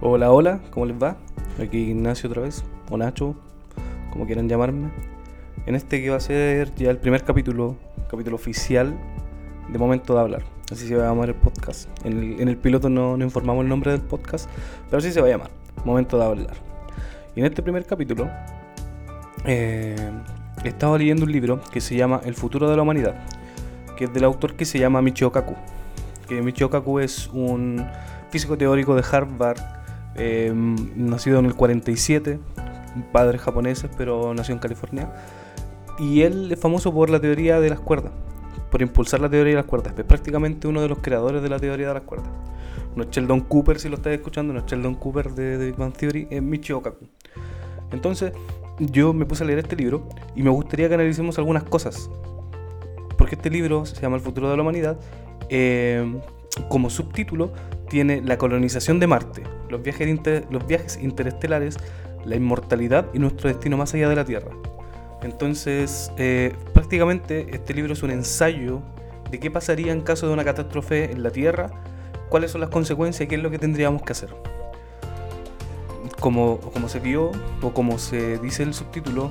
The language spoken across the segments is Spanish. Hola, hola, ¿cómo les va? Aquí Ignacio otra vez, o Nacho, como quieran llamarme. En este que va a ser ya el primer capítulo oficial de Momento de Hablar. Así se va a llamar el podcast. En el piloto no informamos el nombre del podcast, pero así se va a llamar, Momento de Hablar. Y en este primer capítulo he estado leyendo un libro que se llama El futuro de la humanidad, que es del autor que se llama Michio Kaku. Que Michio Kaku es un físico teórico de Harvard. Nacido en el 47, padres japoneses, pero nació en California. Y él es famoso por la teoría de las cuerdas, por impulsar la teoría de las cuerdas. Es prácticamente uno de los creadores de la teoría de las cuerdas. No es Sheldon Cooper, si lo estáis escuchando, no es Sheldon Cooper de Big Bang Theory, es Michio Kaku. Entonces, yo me puse a leer este libro y me gustaría que analicemos algunas cosas. Porque este libro se llama El futuro de la humanidad. Como subtítulo tiene la colonización de Marte, los viajes interestelares, la inmortalidad y nuestro destino más allá de la Tierra. Entonces, prácticamente este libro es un ensayo de qué pasaría en caso de una catástrofe en la Tierra, cuáles son las consecuencias y qué es lo que tendríamos que hacer. Como se vio, o como se dice el subtítulo,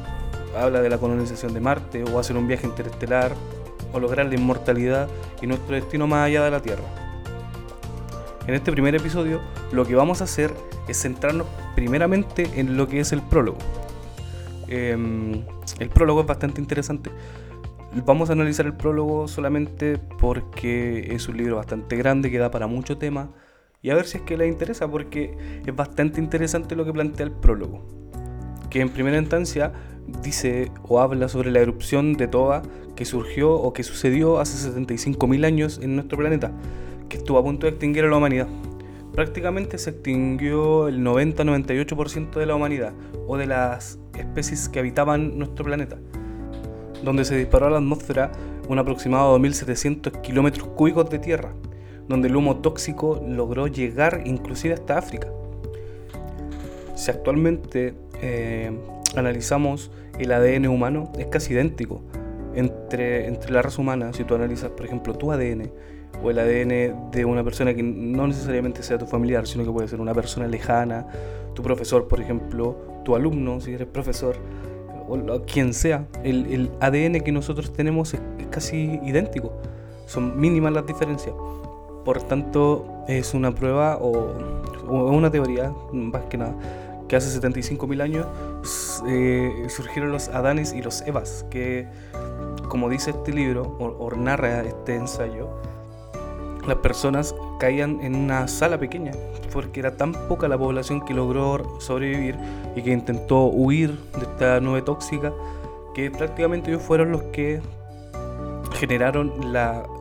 habla de la colonización de Marte, o hacer un viaje interestelar, o lograr la inmortalidad y nuestro destino más allá de la Tierra. En este primer episodio lo que vamos a hacer es centrarnos primeramente en lo que es el prólogo. El prólogo es bastante interesante. Vamos a analizar el prólogo solamente porque es un libro bastante grande que da para mucho tema, y a ver si es que les interesa, porque es bastante interesante lo que plantea el prólogo, que en primera instancia dice o habla sobre la erupción de Toba que surgió o que sucedió hace 75.000 años en nuestro planeta, que estuvo a punto de extinguir a la humanidad. Prácticamente se extinguió el 90-98% de la humanidad, o de las especies que habitaban nuestro planeta, donde se disparó a la atmósfera un aproximado de 2.700 kilómetros cúbicos de tierra, donde el humo tóxico logró llegar inclusive hasta África. Si actualmente analizamos el ADN humano, es casi idéntico entre la raza humana. Si tú analizas, por ejemplo, tu ADN o el ADN de una persona que no necesariamente sea tu familiar, sino que puede ser una persona lejana, tu profesor, por ejemplo, tu alumno, si eres profesor, o quien sea, el ADN que nosotros tenemos es casi idéntico. Son mínimas las diferencias. Por tanto, es una prueba o una teoría, más que nada, que hace 75.000 años surgieron los Adanes y los Evas, que, como dice este libro, o narra este ensayo, las personas caían en una sala pequeña, porque era tan poca la población que logró sobrevivir y que intentó huir de esta nube tóxica, que prácticamente ellos fueron los que generaron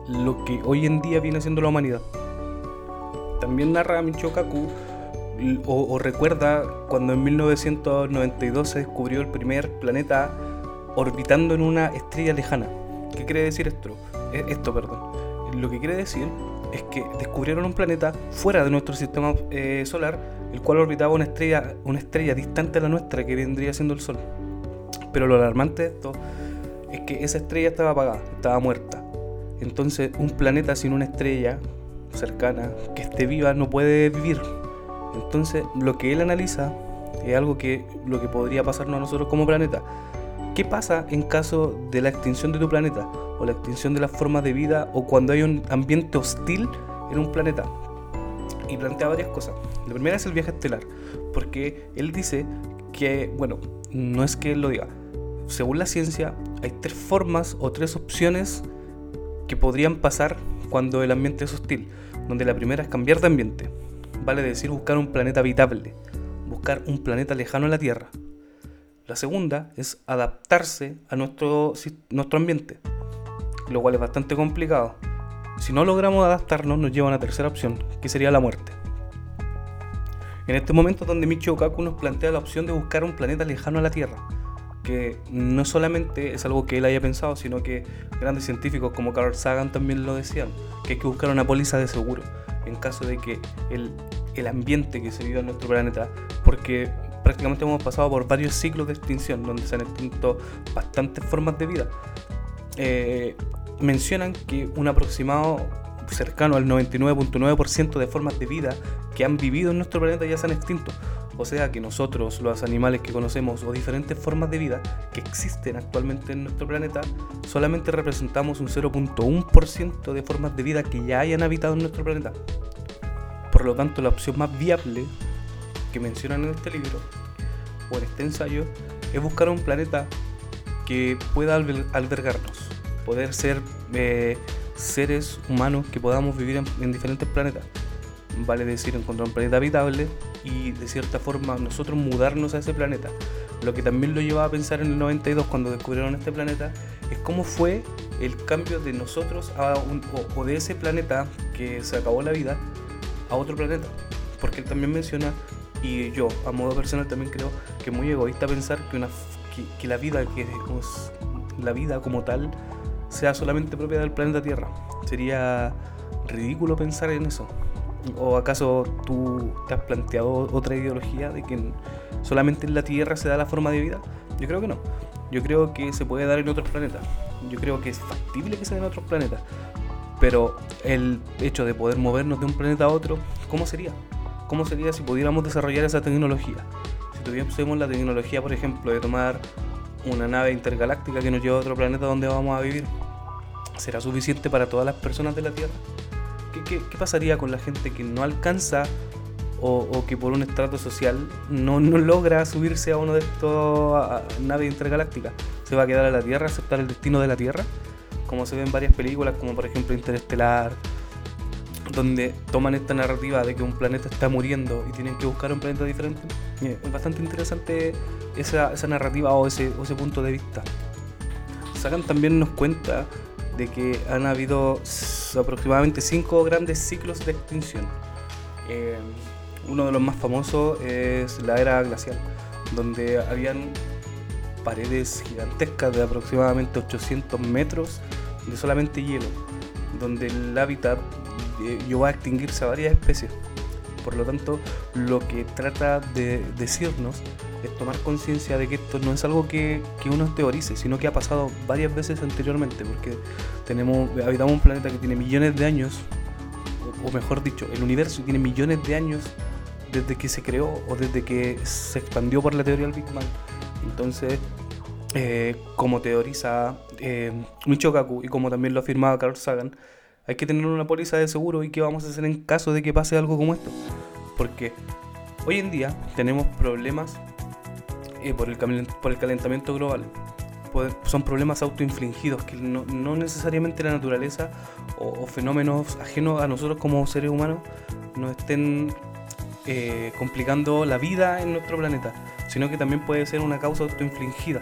lo que hoy en día viene siendo la humanidad. También narra Michio Kaku, o recuerda cuando en 1992 se descubrió el primer planeta orbitando en una estrella lejana. ¿Qué quiere decir esto? Lo que quiere decir es que descubrieron un planeta fuera de nuestro sistema solar, el cual orbitaba una estrella distante a la nuestra, que vendría siendo el Sol. Pero lo alarmante de esto es que esa estrella estaba apagada, estaba muerta. Entonces, un planeta sin una estrella cercana que esté viva no puede vivir. Entonces, lo que él analiza es algo que lo que podría pasarnos a nosotros como planeta. ¿Qué pasa en caso de la extinción de tu planeta, o la extinción de las formas de vida, o cuando hay un ambiente hostil en un planeta? Y plantea varias cosas. La primera es el viaje estelar, porque él dice que, bueno, no es que él lo diga, según la ciencia hay tres formas o tres opciones que podrían pasar cuando el ambiente es hostil, donde la primera es cambiar de ambiente, vale decir buscar un planeta habitable, buscar un planeta lejano a la Tierra. La segunda es adaptarse a nuestro ambiente, lo cual es bastante complicado. Si no logramos adaptarnos, nos lleva a una tercera opción, que sería la muerte. En este momento es donde Michio Kaku nos plantea la opción de buscar un planeta lejano a la Tierra, que no solamente es algo que él haya pensado, sino que grandes científicos como Carl Sagan también lo decían, que hay que buscar una póliza de seguro en caso de que el ambiente que se vive en nuestro planeta, porque prácticamente hemos pasado por varios ciclos de extinción donde se han extinto bastantes formas de vida. Mencionan que un aproximado cercano al 99.9% de formas de vida que han vivido en nuestro planeta ya se han extinto. O sea que nosotros, los animales que conocemos o diferentes formas de vida que existen actualmente en nuestro planeta, solamente representamos un 0.1% de formas de vida que ya hayan habitado en nuestro planeta. Por lo tanto, la opción más viable que mencionan en este libro o en este ensayo es buscar un planeta que pueda albergarnos, poder ser seres humanos que podamos vivir en diferentes planetas. Vale decir, encontrar un planeta habitable y de cierta forma nosotros mudarnos a ese planeta. Lo que también lo llevaba a pensar en el 92 cuando descubrieron este planeta es cómo fue el cambio de nosotros o de ese planeta que se acabó la vida a otro planeta. Porque él también menciona, y yo a modo personal también creo que es muy egoísta pensar que la vida como tal sea solamente propia del planeta Tierra. Sería ridículo pensar en eso. ¿O acaso tú te has planteado otra ideología de que solamente en la Tierra se da la forma de vida? Yo creo que no. Yo creo que se puede dar en otros planetas. Yo creo que es factible que se den en otros planetas. Pero el hecho de poder movernos de un planeta a otro, ¿cómo sería? ¿Cómo sería si pudiéramos desarrollar esa tecnología? Si tuviésemos la tecnología, por ejemplo, de tomar una nave intergaláctica que nos lleva a otro planeta donde vamos a vivir, ¿será suficiente para todas las personas de la Tierra? ¿Qué pasaría con la gente que no alcanza o que por un estrato social no logra subirse a uno de estos naves intergalácticas? ¿Se va a quedar a la Tierra, aceptar el destino de la Tierra? Como se ve en varias películas, como por ejemplo Interestelar, donde toman esta narrativa de que un planeta está muriendo y tienen que buscar un planeta diferente. Es bastante interesante esa narrativa o ese punto de vista. Sagan también nos cuenta de que han habido aproximadamente 5 grandes ciclos de extinción. Uno de los más famosos es la era glacial, donde habían paredes gigantescas de aproximadamente 800 metros de solamente hielo, donde el hábitat llegó a extinguirse a varias especies. Por lo tanto, lo que trata de decirnos es tomar conciencia de que esto no es algo que uno teorice, sino que ha pasado varias veces anteriormente, porque habitamos un planeta que tiene millones de años, o mejor dicho, el universo tiene millones de años desde que se creó o desde que se expandió por la teoría del Big Bang. Entonces, como teoriza Michio Kaku y como también lo afirmaba Carl Sagan, hay que tener una póliza de seguro y qué vamos a hacer en caso de que pase algo como esto. Porque hoy en día tenemos problemas por el calentamiento global. Son problemas autoinfligidos que no necesariamente la naturaleza o fenómenos ajenos a nosotros como seres humanos nos estén complicando la vida en nuestro planeta, sino que también puede ser una causa autoinfligida,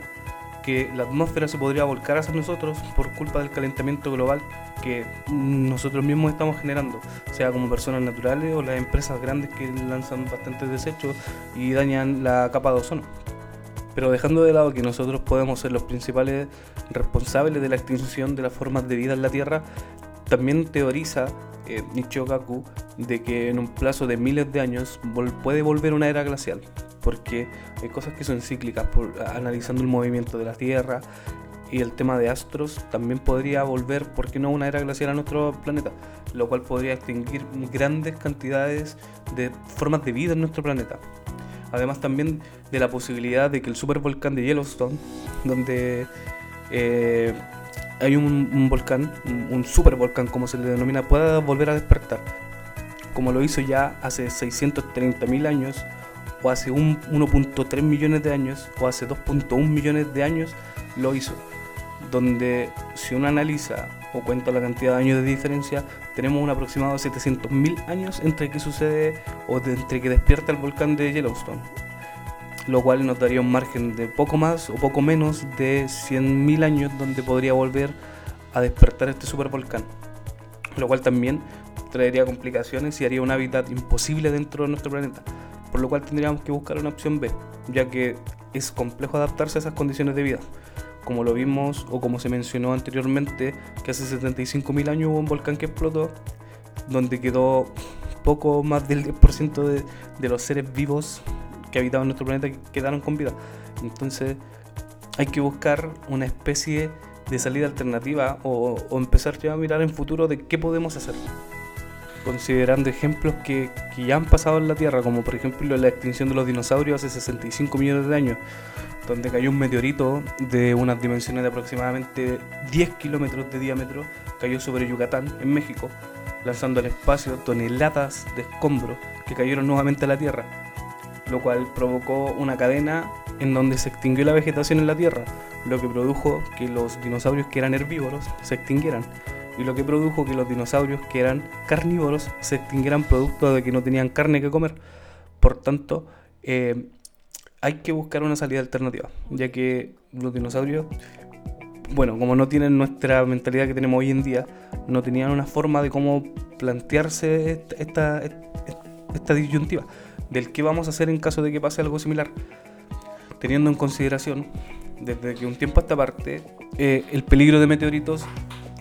que la atmósfera se podría volcar hacia nosotros por culpa del calentamiento global que nosotros mismos estamos generando, sea como personas naturales o las empresas grandes que lanzan bastantes desechos y dañan la capa de ozono. Pero dejando de lado que nosotros podemos ser los principales responsables de la extinción de las formas de vida en la Tierra, también teoriza Michio Kaku de que en un plazo de miles de años puede volver una era glacial, porque hay cosas que son cíclicas. Analizando el movimiento de la Tierra y el tema de astros, también podría volver, ¿por qué no?, una era glacial a nuestro planeta, lo cual podría extinguir grandes cantidades de formas de vida en nuestro planeta. Además también de la posibilidad de que el supervolcán de Yellowstone, donde hay un volcán, un supervolcán como se le denomina, pueda volver a despertar, como lo hizo ya hace 630.000 años, o hace 1.3 millones de años, o hace 2.1 millones de años lo hizo, donde si uno analiza o cuenta la cantidad de años de diferencia, tenemos un aproximado de 700.000 años entre que sucede o entre que despierta el volcán de Yellowstone, lo cual nos daría un margen de poco más o poco menos de 100.000 años donde podría volver a despertar este supervolcán, lo cual también traería complicaciones y haría un hábitat imposible dentro de nuestro planeta, por lo cual tendríamos que buscar una opción B, ya que es complejo adaptarse a esas condiciones de vida. Como lo vimos o como se mencionó anteriormente, que hace 75.000 años hubo un volcán que explotó, donde quedó poco más del 10% de los seres vivos que habitaban nuestro planeta que quedaron con vida. Entonces hay que buscar una especie de salida alternativa o empezar ya a mirar en futuro de qué podemos hacer, considerando ejemplos que ya han pasado en la Tierra, como por ejemplo la extinción de los dinosaurios hace 65 millones de años, donde cayó un meteorito de unas dimensiones de aproximadamente 10 kilómetros de diámetro, cayó sobre Yucatán, en México, lanzando al espacio toneladas de escombros que cayeron nuevamente a la Tierra, lo cual provocó una cadena en donde se extinguió la vegetación en la Tierra, lo que produjo que los dinosaurios que eran herbívoros se extinguieran, y lo que produjo que los dinosaurios que eran carnívoros se extinguieran producto de que no tenían carne que comer. Por tanto, hay que buscar una salida alternativa, ya que los dinosaurios, bueno, como no tienen nuestra mentalidad que tenemos hoy en día, no tenían una forma de cómo plantearse esta disyuntiva del qué vamos a hacer en caso de que pase algo similar, teniendo en consideración, desde que un tiempo a esta parte, el peligro de meteoritos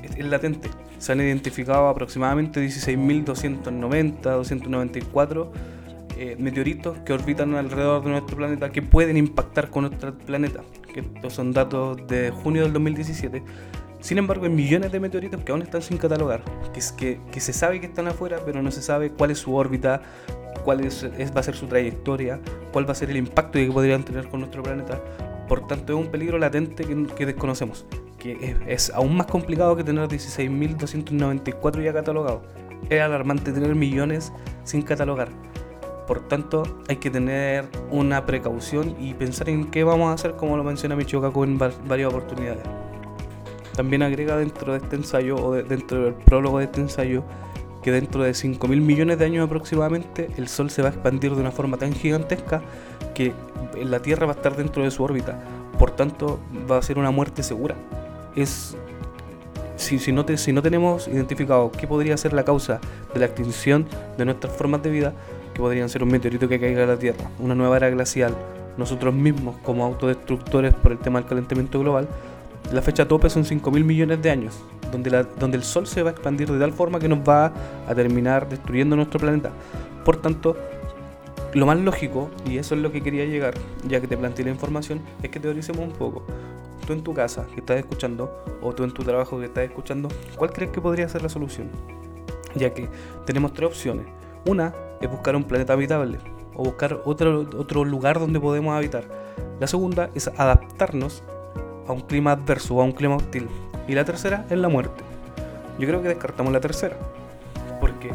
es latente. Se han identificado aproximadamente 16.294 meteoritos que orbitan alrededor de nuestro planeta, que pueden impactar con nuestro planeta. Que estos son datos de junio del 2017. Sin embargo, hay millones de meteoritos que aún están sin catalogar, que se sabe que están afuera, pero no se sabe cuál es su órbita, cuál va a ser su trayectoria, cuál va a ser el impacto que podrían tener con nuestro planeta. Por tanto, es un peligro latente que desconocemos, que es aún más complicado que tener 16.294 ya catalogados. Es alarmante tener millones sin catalogar. Por tanto, hay que tener una precaución y pensar en qué vamos a hacer, como lo menciona Michio Kaku en varias oportunidades. También agrega dentro de este ensayo, o dentro del prólogo de este ensayo, que dentro de 5.000 millones de años aproximadamente, el Sol se va a expandir de una forma tan gigantesca que la Tierra va a estar dentro de su órbita. Por tanto, va a ser una muerte segura. Si no tenemos identificado qué podría ser la causa de la extinción de nuestras formas de vida, que podrían ser un meteorito que caiga a la Tierra, una nueva era glacial, nosotros mismos como autodestructores por el tema del calentamiento global, la fecha tope son 5.000 millones de años, donde el Sol se va a expandir de tal forma que nos va a terminar destruyendo nuestro planeta. Por tanto, lo más lógico, y eso es lo que quería llegar, ya que te planteé la información, es que teoricemos un poco. Tú en tu casa que estás escuchando, o tú en tu trabajo que estás escuchando, ¿cuál crees que podría ser la solución? Ya que tenemos tres opciones. Una es buscar un planeta habitable, o buscar otro lugar donde podemos habitar. La segunda es adaptarnos a un clima adverso, a un clima hostil. Y la tercera es la muerte. Yo creo que descartamos la tercera, porque,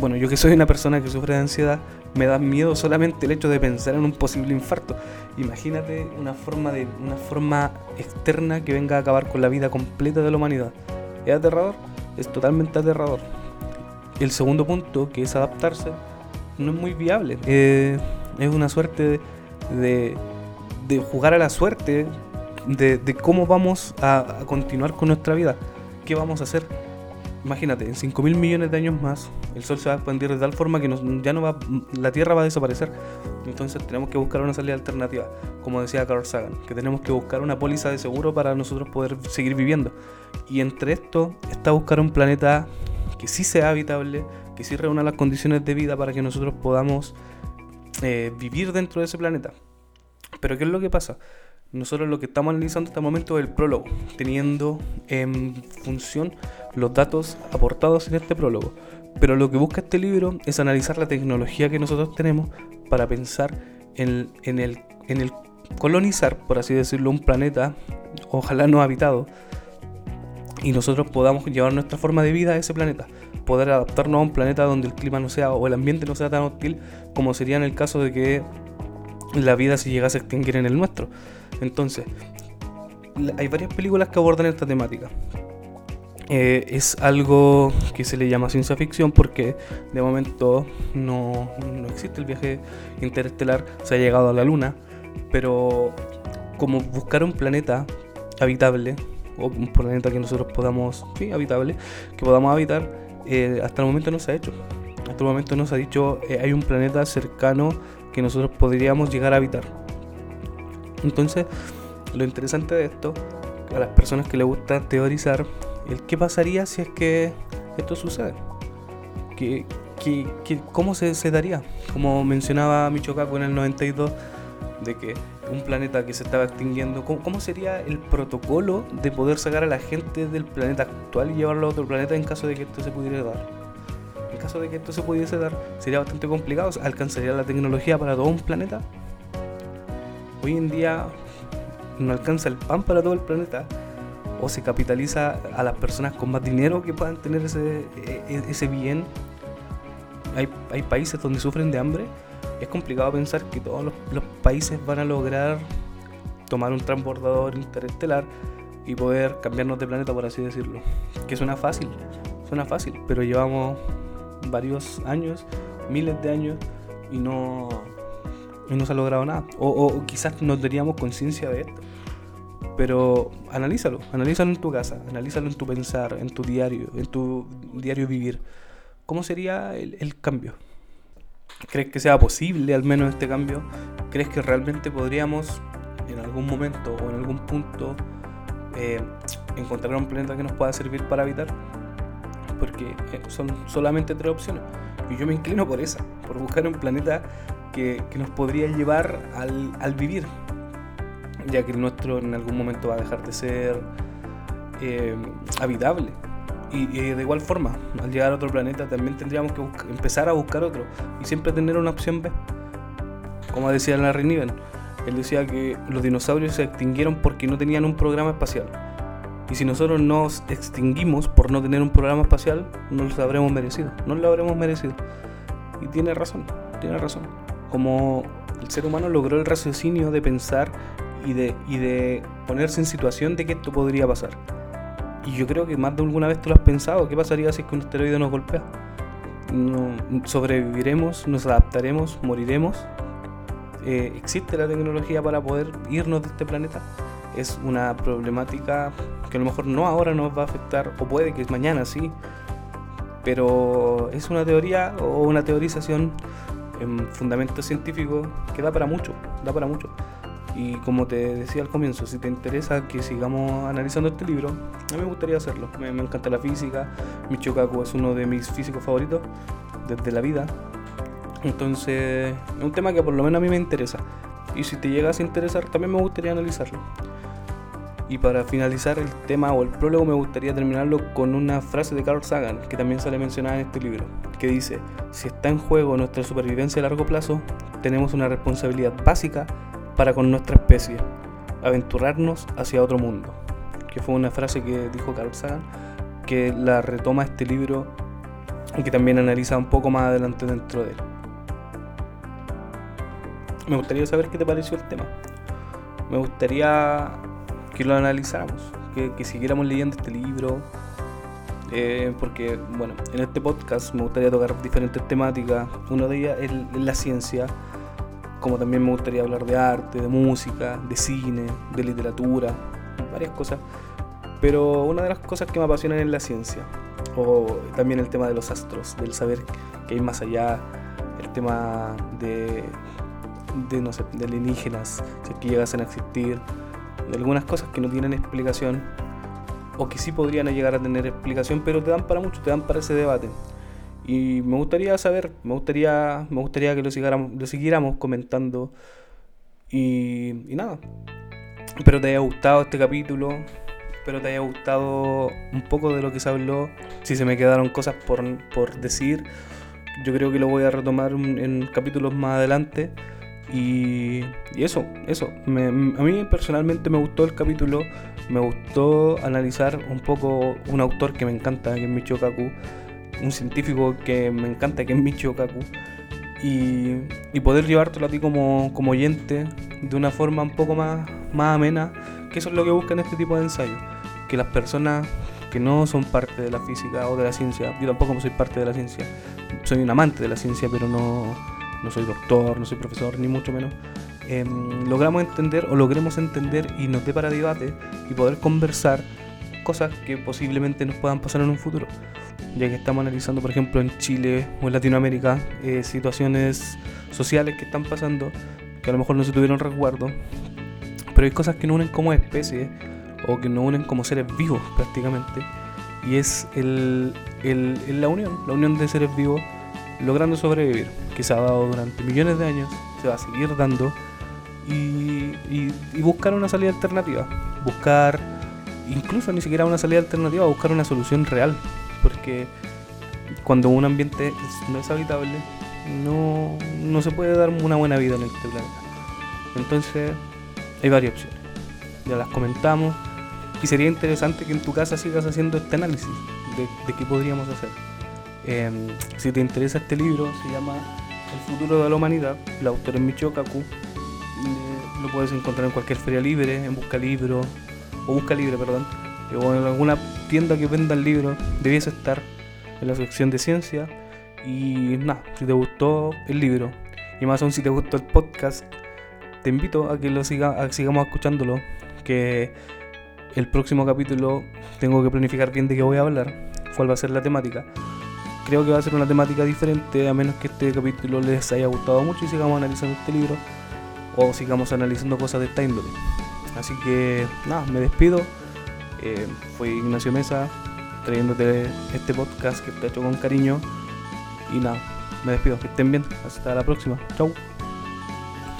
bueno, yo que soy una persona que sufre de ansiedad, me da miedo solamente el hecho de pensar en un posible infarto. Imagínate una forma externa que venga a acabar con la vida completa de la humanidad. ¿Es aterrador? Es totalmente aterrador. El segundo punto, que es adaptarse, no es muy viable. Es una suerte de jugar a la suerte de cómo vamos a continuar con nuestra vida. ¿Qué vamos a hacer? Imagínate, en 5.000 millones de años más, el Sol se va a expandir de tal forma que la Tierra va a desaparecer. Entonces tenemos que buscar una salida alternativa, como decía Carl Sagan, que tenemos que buscar una póliza de seguro para nosotros poder seguir viviendo. Y entre esto está buscar un planeta que sí sea habitable, que sí reúna las condiciones de vida para que nosotros podamos vivir dentro de ese planeta. Pero ¿qué es lo que pasa? Nosotros lo que estamos analizando hasta el momento es el prólogo, teniendo en función los datos aportados en este prólogo. Pero lo que busca este libro es analizar la tecnología que nosotros tenemos para pensar en el colonizar, por así decirlo, un planeta, ojalá no habitado, y nosotros podamos llevar nuestra forma de vida a ese planeta, poder adaptarnos a un planeta donde el clima no sea, o el ambiente no sea tan hostil como sería en el caso de que la vida si llegase a extinguir en el nuestro. Entonces, hay varias películas que abordan esta temática. Es algo que se le llama ciencia ficción porque de momento no existe el viaje interestelar, se ha llegado a la Luna, pero como buscar un planeta habitable, o un planeta que nosotros podamos, sí, habitable, que podamos habitar, hasta el momento no se ha hecho. Hasta el momento no se ha dicho, hay un planeta cercano que nosotros podríamos llegar a habitar. Entonces, lo interesante de esto, a las personas que les gusta teorizar, el qué pasaría si es que esto sucede, que cómo se daría, como mencionaba Michio Kaku en el 92, de que un planeta que se estaba extinguiendo, ¿cómo sería el protocolo de poder sacar a la gente del planeta actual y llevarlo a otro planeta en caso de que esto se pudiera dar? En caso de que esto se pudiese dar, sería bastante complicado. ¿Alcanzaría la tecnología para todo un planeta? Hoy en día no alcanza el pan para todo el planeta, o se capitaliza a las personas con más dinero que puedan tener ese bien. Hay países donde sufren de hambre. Es complicado pensar que todos los países van a lograr tomar un transbordador interestelar y poder cambiarnos de planeta, por así decirlo. Que suena fácil, pero llevamos varios años, miles de años, y no se ha logrado nada. O quizás no teníamos conciencia de esto. Pero analízalo en tu casa, analízalo en tu pensar, en tu diario vivir. ¿Cómo sería el cambio? ¿Crees que sea posible al menos este cambio? ¿Crees que realmente podríamos en algún momento o en algún punto encontrar un planeta que nos pueda servir para habitar? Porque son solamente 3 opciones y yo me inclino por esa, por buscar un planeta que nos podría llevar al vivir, ya que el nuestro en algún momento va a dejar de ser habitable. Y de igual forma, al llegar a otro planeta también tendríamos que empezar a buscar otro y siempre tener una opción B. Como decía Larry Niven, él decía que los dinosaurios se extinguieron porque no tenían un programa espacial. Y si nosotros nos extinguimos por no tener un programa espacial, no lo habremos merecido. Y tiene razón. Como el ser humano logró el raciocinio de pensar y de ponerse en situación de que esto podría pasar. Y yo creo que más de alguna vez tú lo has pensado. ¿Qué pasaría si es que un asteroide nos golpea? No, ¿sobreviviremos? ¿Nos adaptaremos? ¿Moriremos? ¿Existe la tecnología para poder irnos de este planeta? Es una problemática que a lo mejor no ahora nos va a afectar, o puede que mañana sí, pero es una teoría o una teorización en fundamento científico que da para mucho. Y como te decía al comienzo, si te interesa que sigamos analizando este libro, a mí me gustaría hacerlo. Me encanta la física. Michio Kaku es uno de mis físicos favoritos desde la vida. Entonces, es un tema que por lo menos a mí me interesa. Y si te llegas a interesar, también me gustaría analizarlo. Y para finalizar el tema o el prólogo, me gustaría terminarlo con una frase de Carl Sagan, que también sale mencionada en este libro, que dice: si está en juego nuestra supervivencia a largo plazo, tenemos una responsabilidad básica para con nuestra especie, aventurarnos hacia otro mundo. Que fue una frase que dijo Carl Sagan, que la retoma este libro y que también analiza un poco más adelante dentro de él. Me gustaría saber qué te pareció el tema. Me gustaría que lo analizáramos, que siguiéramos leyendo este libro, porque bueno, en este podcast me gustaría tocar diferentes temáticas. Una de ellas es la ciencia, como también me gustaría hablar de arte, de música, de cine, de literatura, varias cosas. Pero una de las cosas que me apasionan es la ciencia, o también el tema de los astros, del saber que hay más allá, el tema de alienígenas, si es que llegasen a existir, de algunas cosas que no tienen explicación, o que sí podrían llegar a tener explicación, pero te dan para mucho, te dan para ese debate. Y me gustaría saber, me gustaría que lo siguiéramos comentando. Y nada, espero te haya gustado este capítulo, espero te haya gustado un poco de lo que se habló. Si se me quedaron cosas por decir, yo creo que lo voy a retomar en capítulos más adelante. Y eso. A mí personalmente me gustó el capítulo, me gustó analizar un poco un autor que me encanta, que es Michio Kaku, un científico que me encanta, que es Michio Kaku, y poder llevártelo a ti como oyente de una forma un poco más amena, que eso es lo que buscan este tipo de ensayos, que las personas que no son parte de la física o de la ciencia, yo tampoco soy parte de la ciencia, soy un amante de la ciencia, pero no soy doctor, no soy profesor, ni mucho menos, logremos entender y nos dé para debate y poder conversar cosas que posiblemente nos puedan pasar en un futuro, ya que estamos analizando, por ejemplo, en Chile o en Latinoamérica, situaciones sociales que están pasando, que a lo mejor no se tuvieron resguardo, pero hay cosas que nos unen como especie, o que nos unen como seres vivos prácticamente, y es la unión de seres vivos logrando sobrevivir, que se ha dado durante millones de años, se va a seguir dando, y buscar una salida alternativa, buscar incluso ni siquiera una salida alternativa, buscar una solución real, porque cuando un ambiente no es habitable, no se puede dar una buena vida en este planeta. Entonces hay varias opciones, ya las comentamos, y sería interesante que en tu casa sigas haciendo este análisis de qué podríamos hacer. Si te interesa este libro, se llama El futuro de la humanidad, el autor es Michio Kaku. Lo puedes encontrar en cualquier feria libre, en Busca Libre, o en alguna tienda que venda el libro. Debiese estar en la sección de ciencia. Y nada, si te gustó el libro, y más aún si te gustó el podcast, te invito a que sigamos escuchándolo, que el próximo capítulo tengo que planificar bien de qué voy a hablar, cuál va a ser la temática. Creo que va a ser una temática diferente, a menos que este capítulo les haya gustado mucho y sigamos analizando este libro, o sigamos analizando cosas de esta índole. Así que nada, me despido. Fue Ignacio Mesa trayéndote este podcast que está hecho con cariño. Y nada, me despido, que estén bien, hasta la próxima, chau.